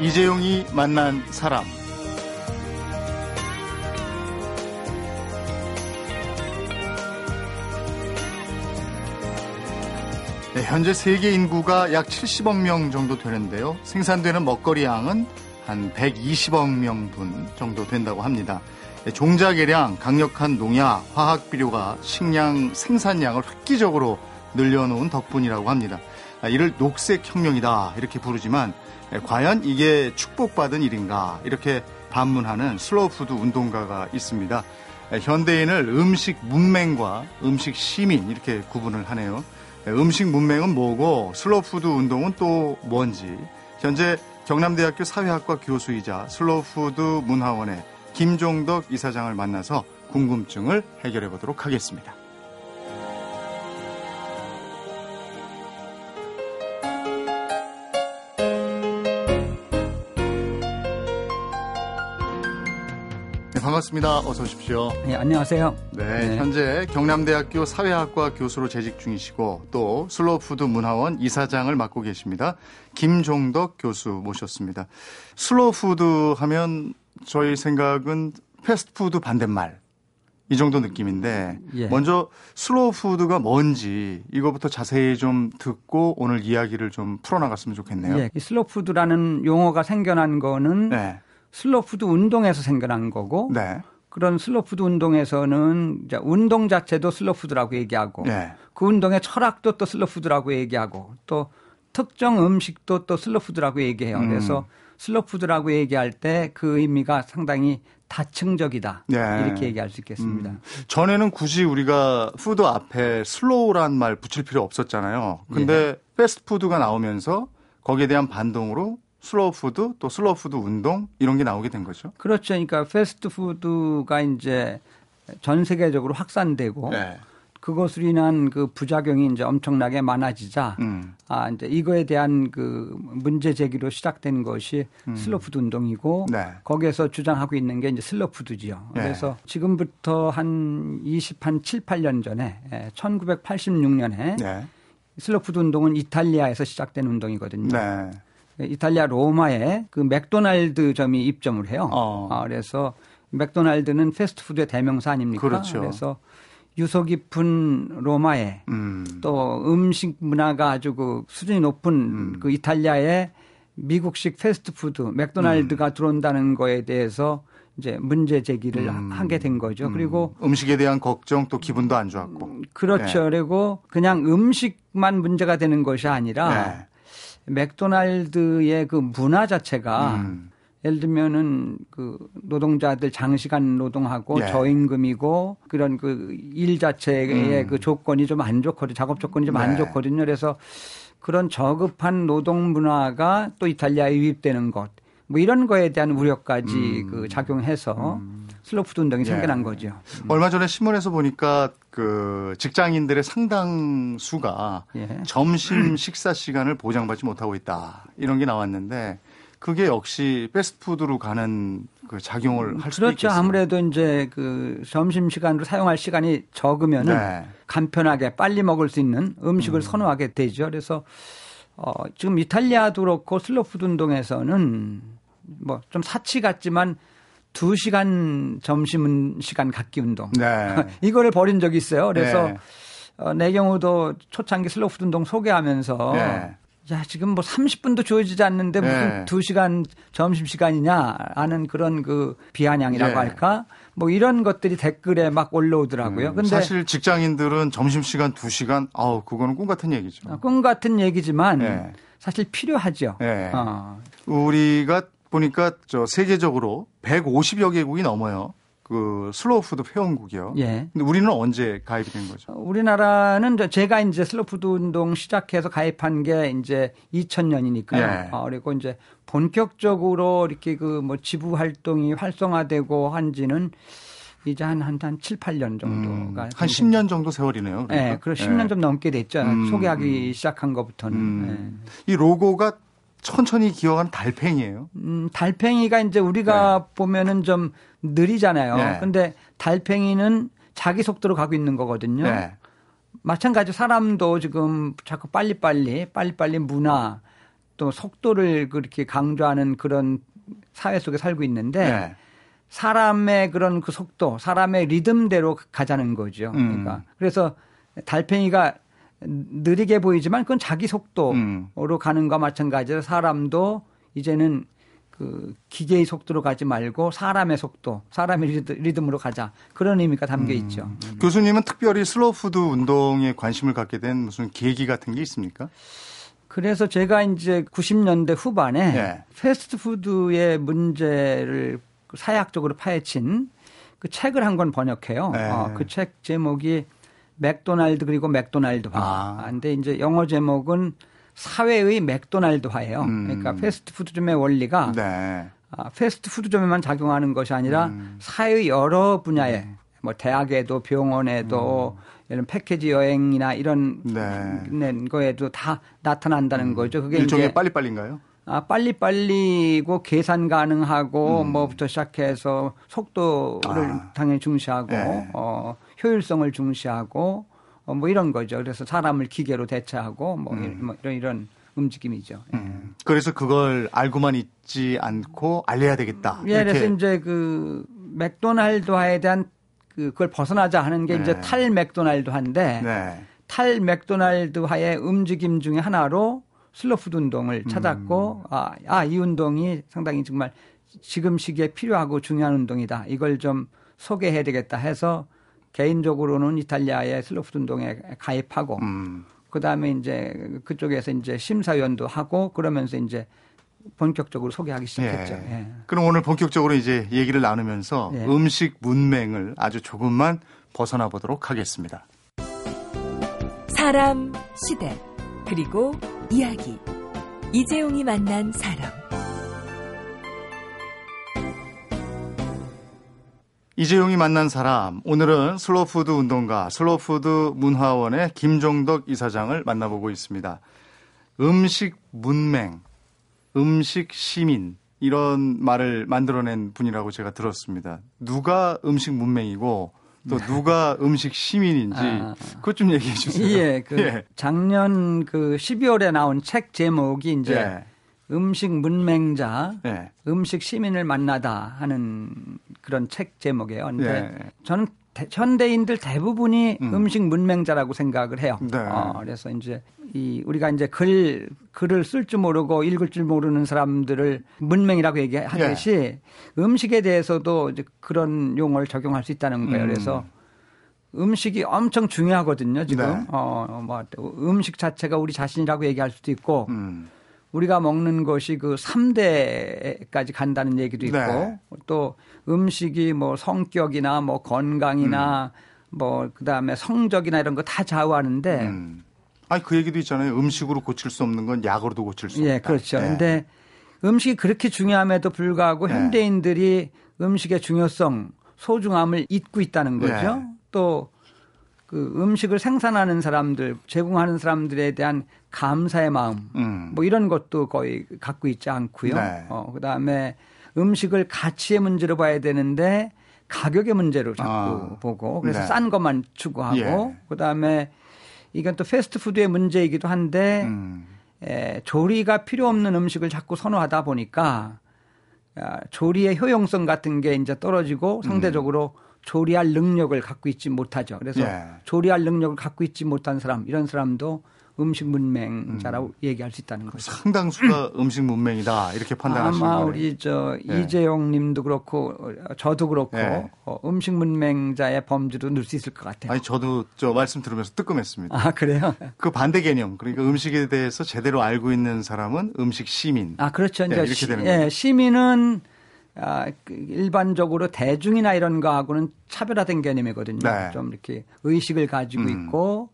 이재용이 만난 사람. 네, 현재 세계 인구가 약 70억 명 정도 되는데요. 생산되는 먹거리 양은 한 120억 명분 정도 된다고 합니다. 종자개량, 강력한 농약, 화학 비료가 식량 생산량을 획기적으로 늘려놓은 덕분이라고 합니다. 이를 녹색혁명이다 이렇게 부르지만 과연 이게 축복받은 일인가 이렇게 반문하는 슬로푸드 운동가가 있습니다. 현대인을 음식 문맹과 음식 시민 이렇게 구분을 하네요. 음식 문맹은 뭐고 슬로푸드 운동은 또 뭔지 현재 경남대학교 사회학과 교수이자 슬로푸드 문화원의 김종덕 이사장을 만나서 궁금증을 해결해 보도록 하겠습니다. 네, 반갑습니다. 어서 오십시오. 네, 안녕하세요. 네, 네, 현재 경남대학교 사회학과 교수로 재직 중이시고 또 슬로푸드 문화원 이사장을 맡고 계십니다. 김종덕 교수 모셨습니다. 슬로푸드 하면 저희 생각은 패스트푸드 반대말 이 정도 느낌인데 예. 먼저 슬로우푸드가 뭔지 이거부터 자세히 좀 듣고 오늘 이야기를 좀 풀어나갔으면 좋겠네요. 예. 이 슬로우푸드라는 용어가 생겨난 거는 네. 슬로우푸드 운동에서 생겨난 거고 네. 그런 슬로푸드 운동에서는 이제 운동 자체도 슬로푸드라고 얘기하고 네. 그 운동의 철학도 또 슬로푸드라고 얘기하고 또 특정 음식도 또 슬로푸드라고 얘기해요. 그래서 슬로푸드라고 얘기할 때 그 의미가 상당히 다층적이다. 네. 이렇게 얘기할 수 있겠습니다. 전에는 굳이 우리가 푸드 앞에 슬로우란 말 붙일 필요 없었잖아요. 근데 패스트푸드가 나오면서 거기에 대한 반동으로 슬로우푸드 또 슬로우푸드 운동 이런 게 나오게 된 거죠. 그렇죠. 그러니까 패스트푸드가 이제 전 세계적으로 확산되고 네. 그것으로 인한 그 부작용이 이제 엄청나게 많아지자, 이제 이거에 대한 그 문제 제기로 시작된 것이 슬로푸드 운동이고, 네. 거기에서 주장하고 있는 게 이제 슬로푸드지요. 네. 그래서 지금부터 한 7, 8년 전에, 1986년에 네. 슬로푸드 운동은 이탈리아에서 시작된 운동이거든요. 네. 이탈리아 로마에 그 맥도날드점이 입점을 해요. 그래서 맥도날드는 패스트푸드의 대명사 아닙니까? 그렇죠. 그래서 유서 깊은 로마에 또 음식 문화가 아주 그 수준이 높은 그 이탈리아에 미국식 패스트푸드 맥도날드가 들어온다는 거에 대해서 이제 문제 제기를 하게 된 거죠. 그리고 음식에 대한 걱정 또 기분도 안 좋았고. 그렇죠. 네. 그리고 그냥 음식만 문제가 되는 것이 아니라 네. 맥도날드의 그 문화 자체가 예를 들면은 그 노동자들 장시간 노동하고 예. 저임금이고 그런 그 일 자체의 그 조건이 좀 안 좋거든요. 작업 조건이 좀 안 네. 좋거든요. 그래서 그런 저급한 노동 문화가 또 이탈리아에 유입되는 것 뭐 이런 거에 대한 우려까지 그 작용해서 슬로푸드 운동이 생겨난 예. 거죠. 얼마 전에 신문에서 보니까 그 직장인들의 상당수가 예. 점심 식사 시간을 보장받지 못하고 있다 이런 게 나왔는데. 그게 역시 패스트푸드로 가는 그 작용을 할 수도 있겠어요. 그렇죠. 아무래도 이제 그 점심 시간으로 사용할 시간이 적으면은 네. 간편하게 빨리 먹을 수 있는 음식을 선호하게 되죠. 그래서 지금 이탈리아도 그렇고 슬로푸드 운동에서는 뭐 좀 사치 같지만 2시간 점심 시간 갖기 운동 네. 이거를 벌인 적이 있어요. 그래서 네. 내 경우도 초창기 슬로푸드 운동 소개하면서. 네. 야, 지금 뭐 30분도 주어지지 않는데 무슨 네. 2시간 점심시간이냐 하는 그런 그 비아냥이라고 네. 할까? 뭐 이런 것들이 댓글에 막 올라오더라고요. 근데 사실 직장인들은 점심시간 2시간, 아우, 그거는 꿈 같은 얘기죠. 꿈 같은 얘기지만 네. 사실 필요하죠. 네. 우리가 보니까 저 세계적으로 150여 개국이 넘어요. 그 슬로우푸드 회원국이요. 예. 근데 우리는 언제 가입이 된 거죠? 우리나라는 제가 이제 슬로푸드 운동 시작해서 가입한 게 이제 2000년이니까요. 예. 그리고 이제 본격적으로 이렇게 그 뭐 지부 활동이 활성화되고 한지는 이제 한 7, 8년 정도가 한 10년 정도 세월이네요. 그러니까. 예. 그래서 10년 예. 좀 넘게 됐죠. 소개하기 시작한 것부터는. 예. 이 로고가 천천히 기어간 달팽이에요. 달팽이가 이제 우리가 네. 보면은 좀 느리잖아요. 네. 근데 달팽이는 자기 속도로 가고 있는 거거든요. 네. 마찬가지로 사람도 지금 자꾸 빨리빨리 문화 또 속도를 그렇게 강조하는 그런 사회 속에 살고 있는데 네. 사람의 그런 그 속도, 사람의 리듬대로 가자는 거죠. 그러니까 그래서 달팽이가 느리게 보이지만 그건 자기 속도로 가는 것과 마찬가지로 사람도 이제는 그 기계의 속도로 가지 말고 사람의 속도, 사람의 리듬으로 가자. 그런 의미가 담겨 있죠. 교수님은 특별히 슬로푸드 운동에 관심을 갖게 된 무슨 계기 같은 게 있습니까? 그래서 제가 이제 90년대 후반에 네. 패스트푸드의 문제를 사회학적으로 파헤친 그 책을 한 권 번역해요. 네. 그 책 제목이 맥도날드 그리고 맥도날드화. 근데 이제 영어 제목은 사회의 맥도날드화예요. 그러니까 패스트푸드점의 원리가 네. 패스트푸드점에만 작용하는 것이 아니라 사회의 여러 분야에 뭐 대학에도 병원에도 이런 패키지 여행이나 이런 네. 거에도 다 나타난다는 거죠. 그게 일종의 이제 빨리빨리인가요? 빨리빨리고 계산 가능하고 뭐부터 시작해서 속도를 당연히 중시하고 네. 효율성을 중시하고 뭐 이런 거죠. 그래서 사람을 기계로 대체하고 뭐 이런 움직임이죠. 그래서 그걸 알고만 있지 않고 알려야 되겠다. 예, 이렇게. 그래서 이제 그 맥도날드화에 대한 그걸 벗어나자 하는 게 네. 이제 탈 맥도날드화인데 네. 탈 맥도날드화의 움직임 중에 하나로 슬로푸드 운동을 찾았고 이 운동이 상당히 정말 지금 시기에 필요하고 중요한 운동이다. 이걸 좀 소개해야 되겠다 해서 개인적으로는 이탈리아의 슬로푸드 운동에 가입하고 그다음에 이제 그쪽에서 이제 심사위원도 하고 그러면서 이제 본격적으로 소개하기 시작했죠. 예. 예. 그럼 오늘 본격적으로 이제 얘기를 나누면서 예. 음식 문맹을 아주 조금만 벗어나 보도록 하겠습니다. 사람, 시대, 그리고 이야기. 이재용이 만난 사람. 이재용이 만난 사람. 오늘은 슬로푸드 운동가, 슬로푸드 문화원의 김종덕 이사장을 만나보고 있습니다. 음식 문맹, 음식 시민 이런 말을 만들어낸 분이라고 제가 들었습니다. 누가 음식 문맹이고 또 누가 음식 시민인지 그것 좀 얘기해 주세요. 예, 작년 12월에 나온 책 제목이 이제 예. 음식 문맹자, 예. 음식 시민을 만나다 하는 그런 책 제목이에요. 근데 예. 저는 현대인들 대부분이 음식 문맹자라고 생각을 해요. 네. 그래서 이제 우리가 이제 글을 쓸 줄 모르고 읽을 줄 모르는 사람들을 문맹이라고 얘기하듯이 예. 음식에 대해서도 이제 그런 용어를 적용할 수 있다는 거예요. 그래서 음식이 엄청 중요하거든요. 지금 네. 음식 자체가 우리 자신이라고 얘기할 수도 있고 우리가 먹는 것이 그 3대까지 간다는 얘기도 있고 네. 또 음식이 뭐 성격이나 뭐 건강이나 뭐 그다음에 성적이나 이런 거 다 좌우하는데 아니 그 얘기도 있잖아요. 음식으로 고칠 수 없는 건 약으로도 고칠 수 없다. 예, 그렇죠. 그런데 네. 음식이 그렇게 중요함에도 불구하고 네. 현대인들이 음식의 중요성, 소중함을 잊고 있다는 거죠. 네. 또 그 음식을 생산하는 사람들, 제공하는 사람들에 대한 감사의 마음, 뭐 이런 것도 거의 갖고 있지 않고요. 네. 그다음에 음식을 가치의 문제로 봐야 되는데 가격의 문제로 자꾸 보고 그래서 네. 싼 것만 추구하고 예. 그다음에 이건 또 패스트푸드의 문제이기도 한데 조리가 필요 없는 음식을 자꾸 선호하다 보니까 조리의 효용성 같은 게 이제 떨어지고 상대적으로 조리할 능력을 갖고 있지 못하죠. 그래서 예. 조리할 능력을 갖고 있지 못한 사람, 이런 사람도 음식 문맹자라고 얘기할 수 있다는 거죠. 상당수가 음식 문맹이다 이렇게 판단하시는 거예요. 아마 우리 예. 이재용 님도 그렇고 저도 그렇고 예. 음식 문맹자의 범주도 넣을 수 있을 것 같아요. 아니 저도 말씀 들으면서 뜨끔했습니다. 아 그래요? 그 반대 개념 그러니까 음식에 대해서 제대로 알고 있는 사람은 음식 시민. 아 그렇죠. 이제 이렇게 되는 거예요. 예, 시민은 일반적으로 대중이나 이런 거하고는 차별화된 개념이거든요. 네. 좀 이렇게 의식을 가지고 있고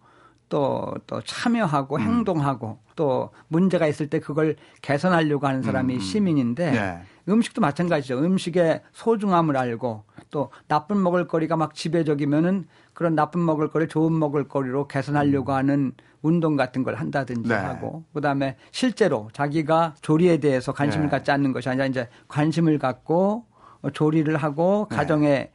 또 참여하고 행동하고 또 문제가 있을 때 그걸 개선하려고 하는 사람이 시민인데 네. 음식도 마찬가지죠. 음식의 소중함을 알고 또 나쁜 먹을거리가 막 지배적이면은 그런 나쁜 먹을거리를 좋은 먹을거리로 개선하려고 하는 운동 같은 걸 한다든지 네. 하고 그다음에 실제로 자기가 조리에 대해서 관심을 네. 갖지 않는 것이 아니라 이제 관심을 갖고 조리를 하고 가정에 네.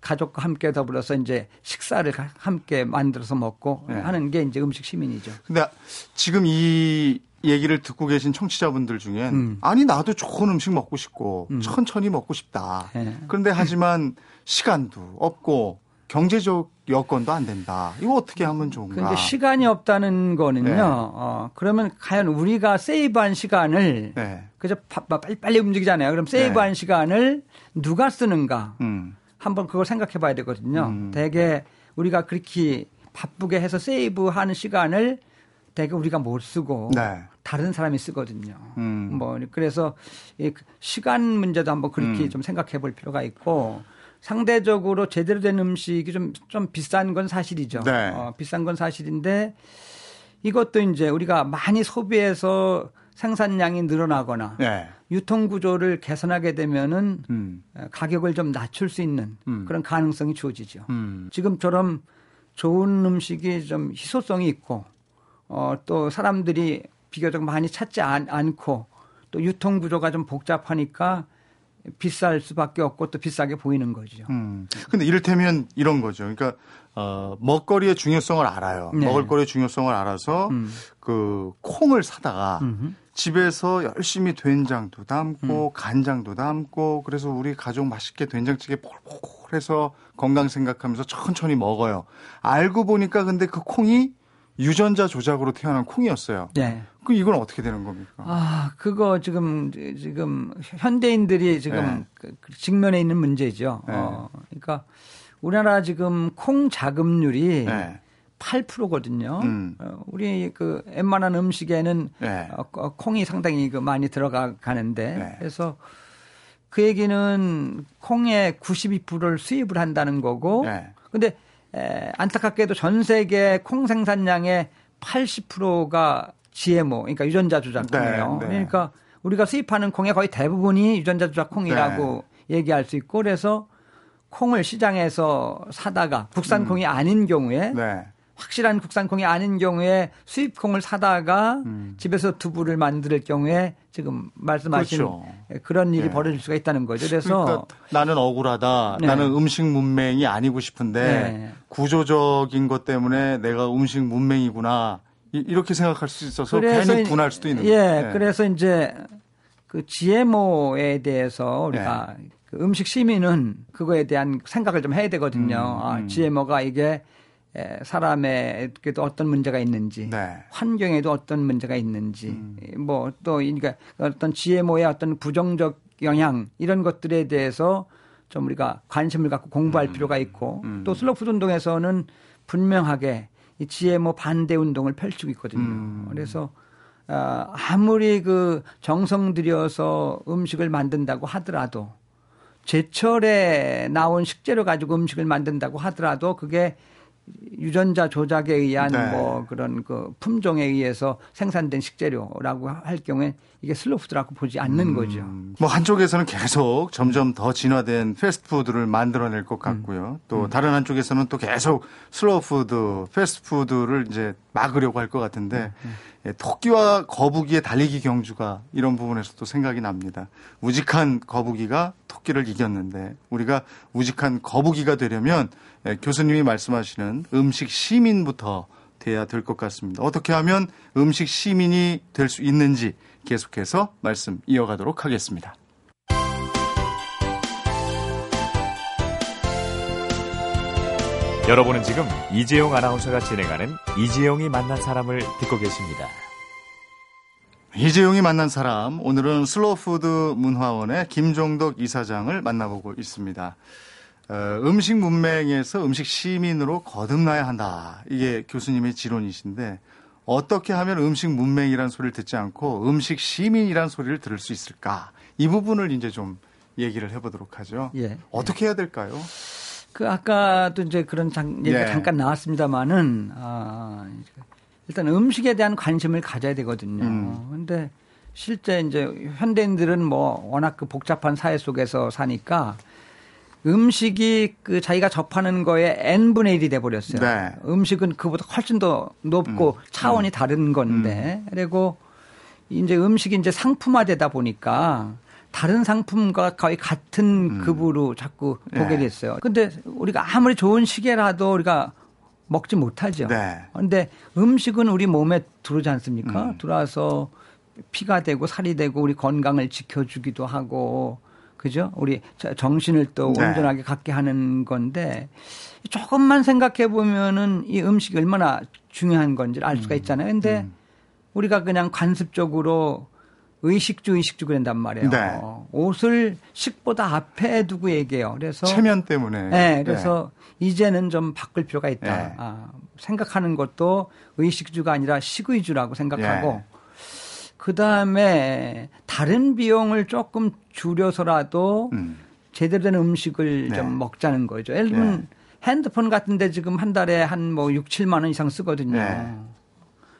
가족과 함께 더불어서 이제 식사를 함께 만들어서 먹고 네. 하는 게 이제 음식 시민이죠. 근데 지금 이 얘기를 듣고 계신 청취자분들 중엔 아니 나도 좋은 음식 먹고 싶고 천천히 먹고 싶다. 네. 그런데 하지만 시간도 없고 경제적 여건도 안 된다. 이거 어떻게 하면 좋은가? 그런데 시간이 없다는 거는요. 네. 그러면 과연 우리가 세이브한 시간을 네. 그래서 빨리 움직이잖아요. 그럼 세이브한 네. 시간을 누가 쓰는가? 한번 그걸 생각해 봐야 되거든요. 대개 우리가 그렇게 바쁘게 해서 세이브하는 시간을 대개 우리가 못 쓰고 네. 다른 사람이 쓰거든요. 뭐 그래서 이 시간 문제도 한번 그렇게 좀 생각해 볼 필요가 있고 상대적으로 제대로 된 음식이 좀 비싼 건 사실이죠. 네. 비싼 건 사실인데 이것도 이제 우리가 많이 소비해서 생산량이 늘어나거나 네. 유통 구조를 개선하게 되면은 가격을 좀 낮출 수 있는 그런 가능성이 주어지죠. 지금처럼 좋은 음식이 좀 희소성이 있고 또 사람들이 비교적 많이 찾지 않고 또 유통 구조가 좀 복잡하니까 비쌀 수밖에 없고 또 비싸게 보이는 거죠. 근데 이를테면 이런 거죠. 그러니까 먹거리의 중요성을 알아요. 네. 먹을거리의 중요성을 알아서 그 콩을 사다가 집에서 열심히 된장도 담고 간장도 담고 그래서 우리 가족 맛있게 된장찌개 폴폴해서 건강 생각하면서 천천히 먹어요. 알고 보니까 근데 그 콩이 유전자 조작으로 태어난 콩이었어요. 네. 그럼 이건 어떻게 되는 겁니까? 그거 지금 현대인들이 지금 네. 직면해 있는 문제죠. 네. 그러니까 우리나라 지금 콩 자급률이 네. 8%거든요. 우리 그 웬만한 음식에는 네. 콩이 상당히 많이 들어가는데 네. 그래서 그 얘기는 콩의 92%를 수입을 한다는 거고 네. 근데 안타깝게도 전 세계 콩 생산량의 80%가 GMO, 그러니까 유전자 조작 콩이에요. 네, 네. 그러니까 우리가 수입하는 콩의 거의 대부분이 유전자 조작 콩이라고 네. 얘기할 수 있고 그래서 콩을 시장에서 사다가 국산 콩이 아닌 경우에 네. 확실한 국산 콩이 아닌 경우에 수입 콩을 사다가 집에서 두부를 만들 경우에 지금 말씀하신 그렇죠. 그런 일이 네. 벌어질 수가 있다는 거죠. 그래서 그러니까 나는 억울하다. 네. 나는 음식 문맹이 아니고 싶은데 네. 구조적인 것 때문에 내가 음식 문맹이구나 이렇게 생각할 수 있어서 괜히 분할 수도 있는 거예요. 예, 네. 그래서 이제 그 GMO에 대해서 우리가 네. 그 음식 시민은 그거에 대한 생각을 좀 해야 되거든요. GMO가 이게 사람에게도 어떤 문제가 있는지, 네. 환경에도 어떤 문제가 있는지, 뭐 또 그러니까 어떤 GMO의 어떤 부정적 영향 이런 것들에 대해서 좀 우리가 관심을 갖고 공부할 필요가 있고 또 슬로푸드 운동에서는 분명하게 이 GMO 반대 운동을 펼치고 있거든요. 그래서 아무리 그 정성 들여서 음식을 만든다고 하더라도 제철에 나온 식재료 가지고 음식을 만든다고 하더라도 그게 유전자 조작에 의한 네. 뭐 그런 그 품종에 의해서 생산된 식재료라고 할 경우에 이게 슬로푸드라고 보지 않는 거죠. 뭐 한쪽에서는 계속 점점 더 진화된 패스트푸드를 만들어낼 것 같고요. 또 다른 한쪽에서는 또 계속 슬로푸드, 패스트푸드를 이제 막으려고 할 것 같은데 토끼와 거북이의 달리기 경주가 이런 부분에서도 생각이 납니다. 우직한 거북이가 토끼를 이겼는데 우리가 우직한 거북이가 되려면 교수님이 말씀하시는 음식 시민부터 돼야 될 것 같습니다. 어떻게 하면 음식 시민이 될 수 있는지 계속해서 말씀 이어가도록 하겠습니다. 여러분은 지금 이재용 아나운서가 진행하는 이재용이 만난 사람을 듣고 계십니다. 이재용이 만난 사람, 오늘은 슬로푸드 문화원의 김종덕 이사장을 만나보고 있습니다. 음식 문맹에서 음식 시민으로 거듭나야 한다. 이게 교수님의 지론이신데 어떻게 하면 음식 문맹이란 소리를 듣지 않고 음식 시민이란 소리를 들을 수 있을까? 이 부분을 이제 좀 얘기를 해보도록 하죠. 예. 어떻게 해야 될까요? 그 아까도 이제 그런 얘기가 예. 잠깐 나왔습니다만은 일단 음식에 대한 관심을 가져야 되거든요. 근데 실제 이제 현대인들은 뭐 워낙 그 복잡한 사회 속에서 사니까. 음식이 그 자기가 접하는 거에 n분의 1이 돼버렸어요. 네. 음식은 그보다 훨씬 더 높고 차원이 다른 건데 그리고 이제 음식이 이제 상품화되다 보니까 다른 상품과 거의 같은 급으로 자꾸 보게 됐어요. 근데 우리가 아무리 좋은 시계라도 우리가 먹지 못하죠. 그런데 네. 음식은 우리 몸에 들어오지 않습니까? 들어와서 피가 되고 살이 되고 우리 건강을 지켜주기도 하고, 그죠? 우리 정신을 또 네. 온전하게 갖게 하는 건데 조금만 생각해 보면은 이 음식이 얼마나 중요한 건지를 알 수가 있잖아요. 그런데 우리가 그냥 관습적으로 의식주 그런단 말이에요. 네. 옷을 식보다 앞에 두고 얘기해요. 그래서 체면 때문에. 네, 그래서 네. 이제는 좀 바꿀 필요가 있다. 네. 아, 생각하는 것도 의식주가 아니라 식의주라고 생각하고 네. 그다음에 다른 비용을 조금 줄여서라도 제대로 된 음식을 네. 좀 먹자는 거죠. 예를 들면 네. 핸드폰 같은 데 지금 한 달에 한 뭐 6, 7만 원 이상 쓰거든요. 네.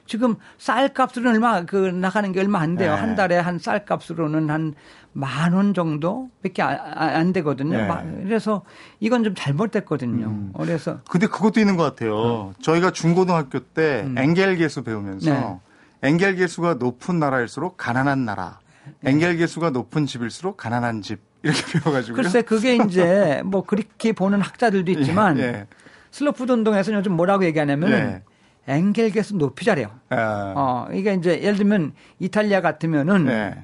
지금 쌀값으로는 얼마 나가는 게 얼마 안 돼요. 네. 한 달에 한 쌀값으로는 한 10,000원 정도밖에 안 되거든요. 네. 그래서 이건 좀 잘못됐거든요. 그래서 근데 그것도 있는 것 같아요. 저희가 중고등학교 때 엔겔계수 배우면서 네. 엔겔계수가 높은 나라일수록 가난한 나라, 엔겔계수가 높은 집일수록 가난한 집 이렇게 배워가지고요. 글쎄 그게 이제 뭐 그렇게 보는 학자들도 있지만 예, 예. 슬로푸드 운동에서는 요즘 뭐라고 얘기하냐면. 예. 엔겔계수 높이자래요. 이게 이제 예를 들면 이탈리아 같으면은 네.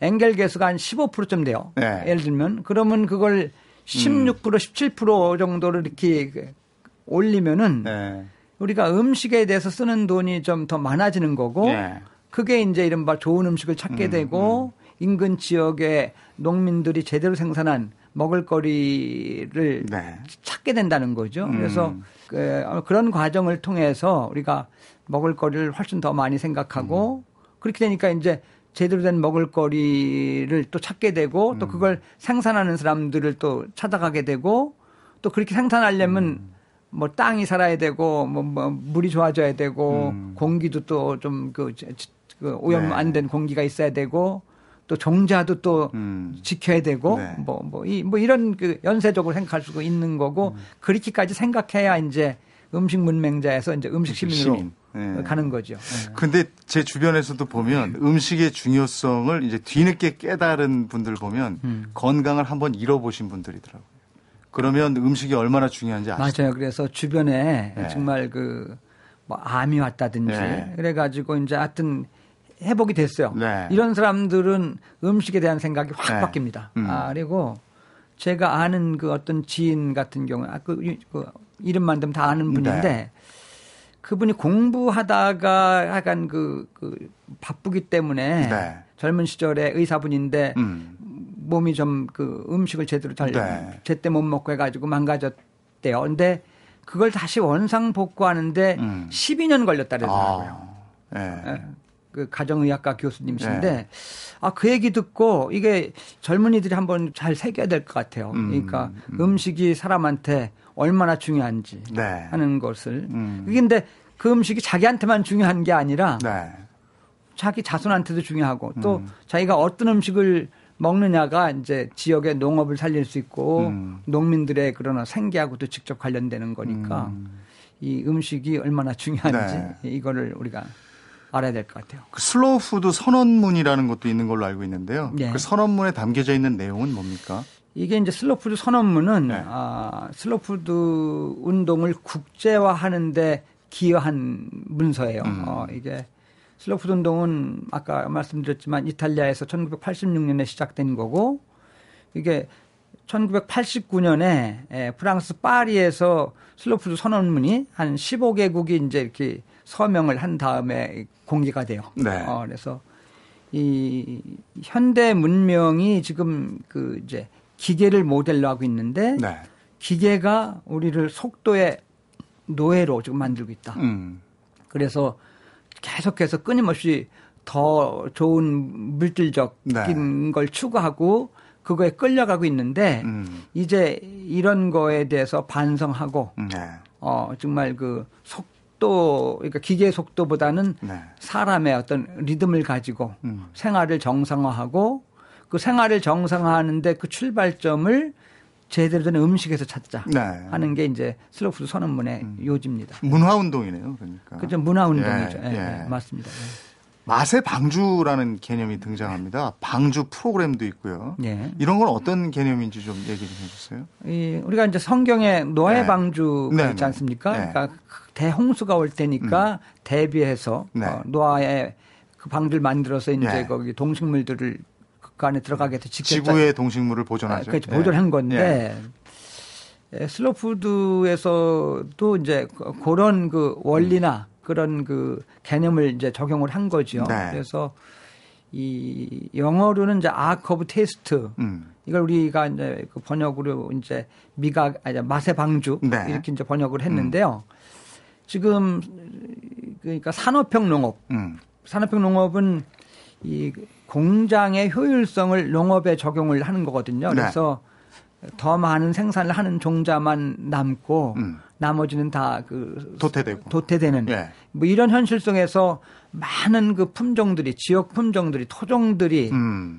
엔겔계수가 한 15%쯤 돼요. 네. 예를 들면 그러면 그걸 16% 17% 정도로 이렇게 올리면은 네. 우리가 음식에 대해서 쓰는 돈이 좀 더 많아지는 거고 네. 그게 이제 이른바 좋은 음식을 찾게 되고 인근 지역의 농민들이 제대로 생산한 먹을거리를 네. 찾게 된다는 거죠. 그래서 그런 과정을 통해서 우리가 먹을거리를 훨씬 더 많이 생각하고 그렇게 되니까 이제 제대로 된 먹을거리를 또 찾게 되고 또 그걸 생산하는 사람들을 또 찾아가게 되고 또 그렇게 생산하려면 뭐 땅이 살아야 되고 뭐 물이 좋아져야 되고 공기도 또 좀 그 오염 네. 안 된 공기가 있어야 되고 또 종자도 또 지켜야 되고 네. 뭐 이런 그 연쇄적으로 생각할 수 있는 거고 그렇게까지 생각해야 이제 음식 문맹자에서 이제 음식 시민으로 네. 가는 거죠. 그런데 네. 제 주변에서도 보면 음식의 중요성을 이제 뒤늦게 깨달은 분들 보면 건강을 한번 잃어보신 분들이더라고요. 그러면 음식이 얼마나 중요한지 아시죠? 맞아요. 그래서 주변에 네. 정말 그 뭐 암이 왔다든지 네. 그래가지고 이제 하여튼 회복이 됐어요. 네. 이런 사람들은 음식에 대한 생각이 확 네. 바뀝니다. 그리고 제가 아는 그 어떤 지인 같은 경우는 그 이름만 들으면 다 아는 분인데 네. 그분이 공부하다가 약간 그 바쁘기 때문에 네. 젊은 시절에 의사분인데 몸이 좀 그 음식을 제대로 잘 네. 제때 못 먹고 해가지고 망가졌대요. 그런데 그걸 다시 원상 복구하는데 12년 걸렸다 그러더라고요. 아. 네. 그 가정의학과 교수님이신데 네. 그 얘기 듣고 이게 젊은이들이 한번 잘 새겨야 될 것 같아요. 그러니까 음식이 사람한테 얼마나 중요한지 네. 하는 것을. 그런데 그 음식이 자기한테만 중요한 게 아니라 네. 자기 자손한테도 중요하고 또 자기가 어떤 음식을 먹느냐가 이제 지역의 농업을 살릴 수 있고 농민들의 그런 생계하고도 직접 관련되는 거니까 이 음식이 얼마나 중요한지 네. 이거를 우리가 알아야 될 것 같아요. 그 슬로우푸드 선언문이라는 것도 있는 걸로 알고 있는데요. 네. 그 선언문에 담겨져 있는 내용은 뭡니까? 이게 이제 슬로푸드 선언문은 네. 슬로푸드 운동을 국제화하는데 기여한 문서예요. 이게 슬로푸드 운동은 아까 말씀드렸지만 이탈리아에서 1986년에 시작된 거고 이게 1989년에 프랑스 파리에서 슬로푸드 선언문이 한 15개국이 이제 이렇게 서명을 한 다음에 공개가 돼요. 네. 그래서 이 현대 문명이 지금 그 이제 기계를 모델로 하고 있는데 네. 기계가 우리를 속도의 노예로 지금 만들고 있다. 그래서 계속해서 끊임없이 더 좋은 물질적인 네. 걸 추구하고 그거에 끌려가고 있는데 이제 이런 거에 대해서 반성하고 네. 정말 그 속도 그러니까 기계의 속도보다는 네. 사람의 어떤 리듬을 가지고 생활을 정상화하고 그 생활을 정상화하는데 그 출발점을 제대로 된 음식에서 찾자 네. 하는 게 이제 슬로푸드 선언문의 요지입니다. 문화 운동이네요, 그러니까. 그죠, 문화 운동이죠. 예, 예. 맞습니다. 예. 맛의 방주라는 개념이 등장합니다. 방주 프로그램도 있고요. 예. 이런 건 어떤 개념인지 좀 얘기 좀 해주세요. 우리가 이제 성경에 노아의 네. 방주가 네. 있지 않습니까? 네. 그러니까 대홍수가 올 때니까 대비해서 네. 노아의 그 방주를 만들어서 이제 네. 거기 동식물들을 그 안에 들어가게 해서 지구의 동식물을 보존하죠. 아, 그러니까 보존한 건데. 예. 슬로푸드에서도 이제 그런 그 원리나 그런 그 개념을 이제 적용을 한 거죠. 네. 그래서 이 영어로는 이제 아크 오브 테스트 이걸 우리가 이제 그 번역으로 이제 미각 아니 맛의 방주 네. 이렇게 이제 번역을 했는데요. 지금 그러니까 산업형 농업, 산업형 농업은 이 공장의 효율성을 농업에 적용을 하는 거거든요. 그래서 네. 더 많은 생산을 하는 종자만 남고 나머지는 다 그 도태되고 도태되는 예. 뭐 이런 현실 속에서 많은 그 품종들이 지역 품종들이 토종들이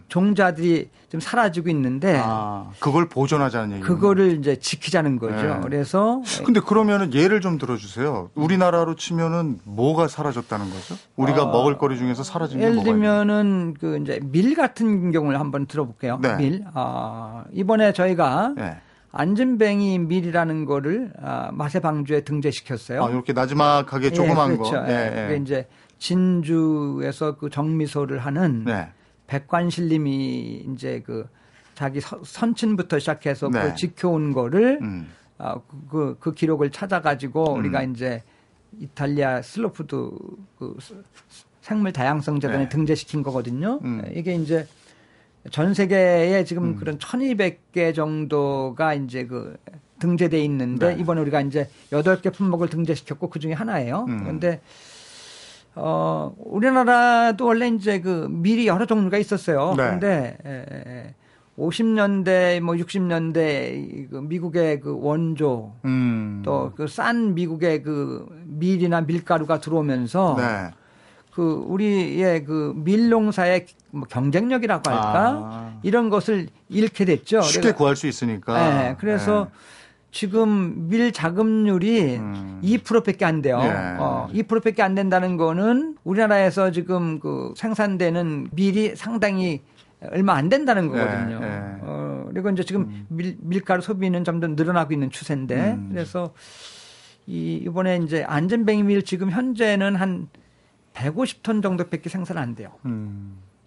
종자들이 좀 사라지고 있는데 아, 그걸 보존하자는 얘기예요. 그거를 이제 지키자는 거죠. 예. 그래서 근데 그러면은 예를 좀 들어주세요. 우리나라로 치면은 뭐가 사라졌다는 거죠? 우리가 먹을거리 중에서 사라진 게 뭐가 예를 들면은 그 이제 밀 같은 경우를 한번 들어볼게요. 네. 밀 이번에 저희가 네. 안진뱅이밀이라는 거를 맛의 방주에 등재시켰어요. 아, 이렇게 나지막하게 조그만 예, 그렇죠. 거. 예, 예. 그게 이제 진주에서 그 정미소를 하는 네. 백관실님이 이제 그 자기 선친부터 시작해서 네. 그걸 지켜온 거를 그 기록을 찾아가지고 우리가 이제 이탈리아 슬로푸드 그 생물 다양성 재단에 네. 등재시킨 거거든요. 이게 이제 전 세계에 지금 그런 1200개 정도가 이제 그 등재되어 있는데 네. 이번에 우리가 이제 8개 품목을 등재시켰고 그 중에 하나예요. 그런데 우리나라도 원래 이제 그 밀이 여러 종류가 있었어요. 그런데 네. 50년대 뭐 60년대 그 미국의 그 원조 또 그 싼 미국의 그 밀이나 밀가루가 들어오면서 네. 그 우리의 그 밀농사의 뭐 경쟁력이라고 할까 이런 것을 잃게 됐죠. 쉽게 그래서, 구할 수 있으니까. 네, 그래서 네. 지금 밀 자급률이 2%밖에 안 돼요. 네. 2%밖에 안 된다는 거는 우리나라에서 지금 그 생산되는 밀이 상당히 얼마 안 된다는 거거든요. 네. 네. 그리고 이제 지금 밀가루 소비는 점점 늘어나고 있는 추세인데 그래서 이번에 이제 안진뱅이밀 지금 현재는 한 150톤 정도밖에 생산 안 돼요.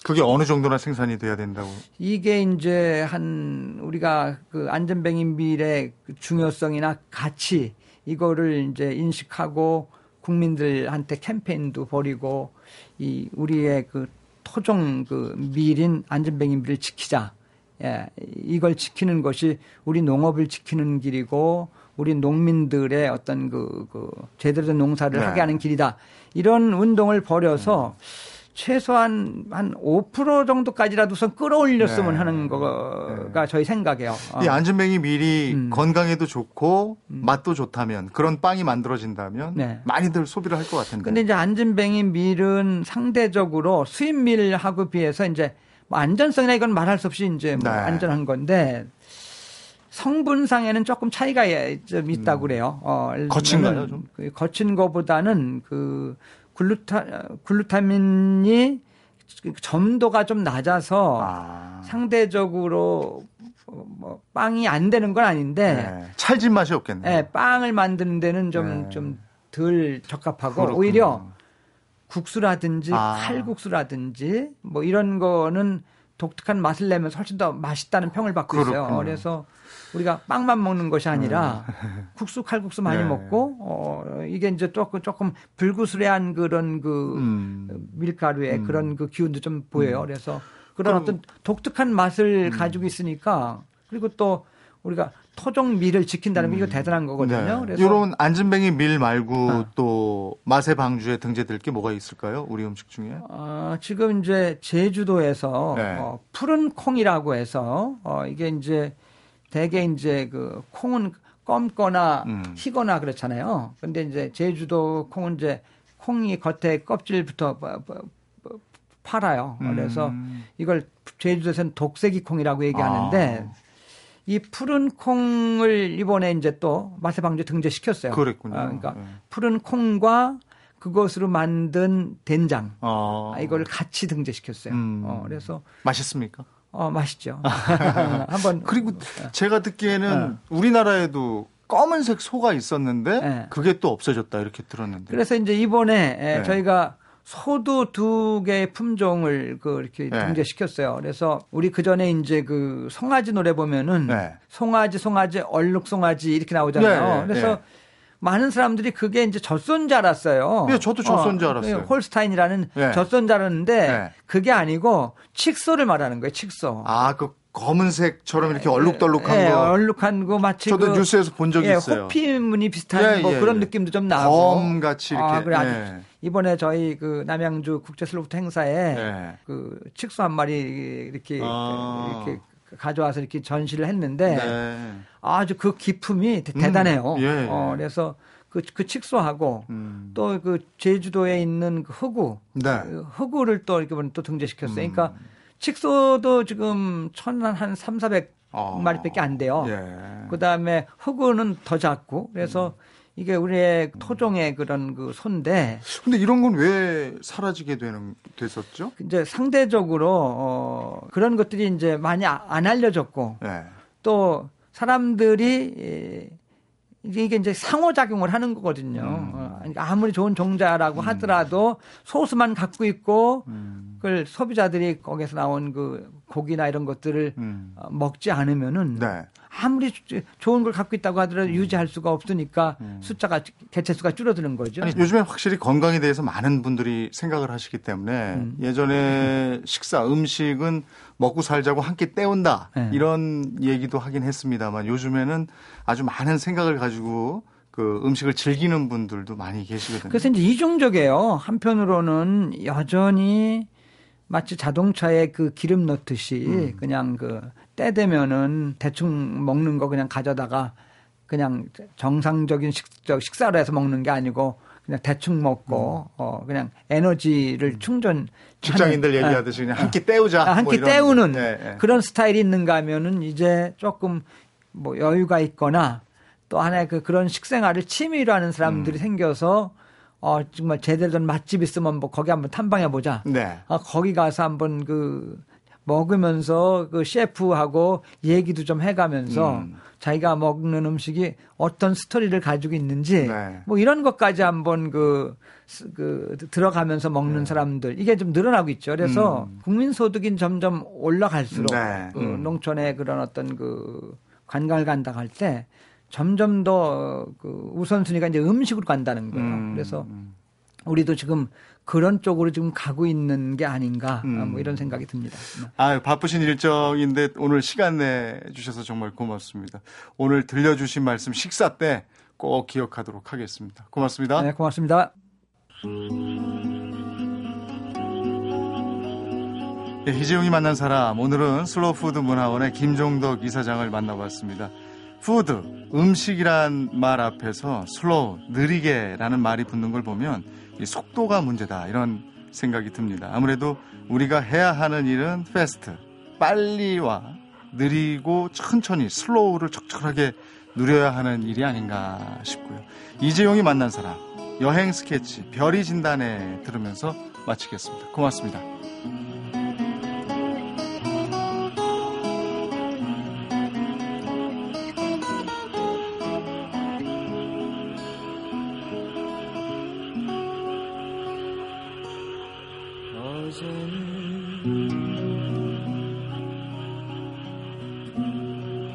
그게 어느 정도나 생산이 돼야 된다고? 이게 이제 한 우리가 그 안전뱅이 밀의 중요성이나 가치 이거를 이제 인식하고 국민들한테 캠페인도 벌이고 이 우리의 그 토종 그 밀인 안전뱅이 밀을 지키자. 예, 이걸 지키는 것이 우리 농업을 지키는 길이고 우리 농민들의 어떤 그 제대로 된 농사를 네. 하게 하는 길이다. 이런 운동을 벌여서 최소한 한 5% 정도까지라도 우선 끌어올렸으면 네. 하는 거가 저희 생각이에요. 이 안진뱅이 밀이 건강에도 좋고 맛도 좋다면 그런 빵이 만들어진다면 네. 많이들 소비를 할 것 같은데. 근데 이제 안진뱅이 밀은 상대적으로 수입 밀하고 비해서 이제 뭐 안전성이나 이건 말할 수 없이 이제 뭐 네. 안전한 건데 성분상에는 조금 차이가 좀 있다고 그래요. 거친가요? 좀? 거친 거보다는 그 글루타민이 점도가 좀 낮아서 상대적으로 뭐 빵이 안 되는 건 아닌데 네. 찰진 맛이 없겠네요. 네, 빵을 만드는 데는 좀 덜 적합하고 그렇군요. 오히려 국수라든지 칼국수라든지 뭐 이런 거는 독특한 맛을 내면서 훨씬 더 맛있다는 평을 받고 그렇군요. 있어요. 그래서 우리가 빵만 먹는 것이 아니라 국수, 칼국수 많이 네. 먹고 이게 이제 조금 불구스레한 그런 그 밀가루의 그런 그 기운도 좀 보여요. 그래서 그런 어떤 독특한 맛을 가지고 있으니까 그리고 또 우리가 토종 밀을 지킨다는 게 이거 대단한 거거든요. 네. 그래서 이런 안진뱅이 밀 말고 또 맛의 방주에 등재될 게 뭐가 있을까요? 우리 음식 중에? 지금 이제 제주도에서 네. 푸른 콩이라고 해서 이게 이제 대개 이제 그 콩은 검거나 희거나 그렇잖아요. 그런데 이제 제주도 콩은 이제 콩이 겉에 껍질부터 팔아요. 그래서 이걸 제주도에서는 독세기 콩이라고 얘기하는데. 이 푸른 콩을 이번에 이제 또 맛의 방주에 등재시켰어요. 그랬군요. 그러니까 네. 푸른 콩과 그것으로 만든 된장, 이걸 같이 등재시켰어요. 그래서 맛있습니까? 맛있죠. 한번. 그리고 제가 듣기에는 우리나라에도 검은색 소가 있었는데 그게 또 없어졌다 이렇게 들었는데. 그래서 이제 이번에 저희가 소도 두 개의 품종을 이렇게 등재시켰어요. 그래서 우리 그 전에 이제 그 송아지 노래 보면은 송아지, 송아지, 얼룩 송아지 이렇게 나오잖아요. 그래서 많은 사람들이 그게 이제 젖소인 줄 알았어요. 네, 저도 젖소인 줄 알았어요. 홀스타인이라는 젖소인 줄 알았는데 그게 아니고 칙소를 말하는 거예요. 칙소. 아, 그 검은색처럼 이렇게 얼룩덜룩한 거. 얼룩한 거 마치 저도 그, 뉴스에서 본 적이 있어요. 호피무늬 비슷한 그런 느낌도 좀 나고. 검같이 이렇게. 그래, 이번에 저희 그 남양주 국제 슬로푸드 행사에 그 칙소 한 마리 이렇게 이렇게 가져와서 이렇게 전시를 했는데 아주 그 기품이 대단해요. 그래서 그 칙소하고 또 그 제주도에 있는 그 흑우, 흑우를 또 이렇게 보면 또 등재시켰어요. 그러니까 칙소도 지금 천안 한 300~400마리밖에 안 돼요. 그 다음에 흑우는 더 작고 그래서 이게 우리의 토종의 그런 그 소인데. 근데 이런 건 왜 사라지게 됐었죠? 이제 상대적으로, 그런 것들이 이제 많이 안 알려졌고. 또 사람들이 이게 이제 상호작용을 하는 거거든요. 아무리 좋은 종자라고 하더라도 소수만 갖고 있고 그걸 소비자들이 거기서 나온 그 고기나 이런 것들을 먹지 않으면은 아무리 좋은 걸 갖고 있다고 하더라도 유지할 수가 없으니까 숫자가 개체수가 줄어드는 거죠. 아니, 요즘에 확실히 건강에 대해서 많은 분들이 생각을 하시기 때문에 예전에 음식은 먹고 살자고 한 끼 때운다 이런 얘기도 하긴 했습니다만 요즘에는 아주 많은 생각을 가지고 그 음식을 즐기는 분들도 많이 계시거든요. 그래서 이제 이중적이에요. 한편으로는 여전히 마치 자동차에 그 기름 넣듯이 그냥 그 때 되면은 대충 먹는 거 그냥 가져다가 그냥 정상적인 식사를 해서 먹는 게 아니고 그냥 대충 먹고 그냥 에너지를 충전 직장인들 얘기하듯이 그냥 한 끼 때우자 한 끼 때우는 그런 스타일이 있는가 하면은 이제 조금 뭐 여유가 있거나 또 하나의 그런 식생활을 취미로 하는 사람들이 생겨서 정말 제대로 된 맛집 있으면 뭐 거기 한번 탐방해 보자. 거기 가서 한번 그 먹으면서 그 셰프하고 얘기도 좀 해가면서 자기가 먹는 음식이 어떤 스토리를 가지고 있는지 뭐 이런 것까지 한번 그 들어가면서 먹는 사람들 이게 좀 늘어나고 있죠. 그래서 국민소득이 점점 올라갈수록 그 농촌의 그런 어떤 그 관광을 간다 할 때 점점 더 그 우선순위가 이제 음식으로 간다는 거예요. 그래서 우리도 지금 그런 쪽으로 지금 가고 있는 게 아닌가 뭐 이런 생각이 듭니다. 아, 바쁘신 일정인데 오늘 시간 내주셔서 정말 고맙습니다. 오늘 들려주신 말씀 식사 때 꼭 기억하도록 하겠습니다. 고맙습니다. 네, 고맙습니다. 네, 희재용이 만난 사람 오늘은 슬로푸드 문화원의 김종덕 이사장을 만나봤습니다. 푸드, 음식이란 말 앞에서 슬로우, 느리게라는 말이 붙는 걸 보면 이 속도가 문제다 이런 생각이 듭니다. 아무래도 우리가 해야 하는 일은 패스트, 빨리와 느리고 천천히 슬로우를 적절하게 누려야 하는 일이 아닌가 싶고요. 이재용이 만난 사람, 여행 스케치, 별이 진단에 들으면서 마치겠습니다. 고맙습니다.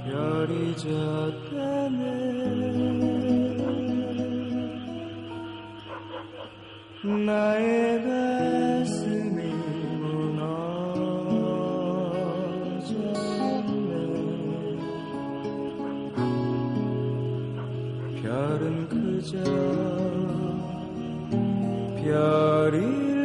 별이 졌다네 나의 가슴이 무너졌네 별은 그저 별이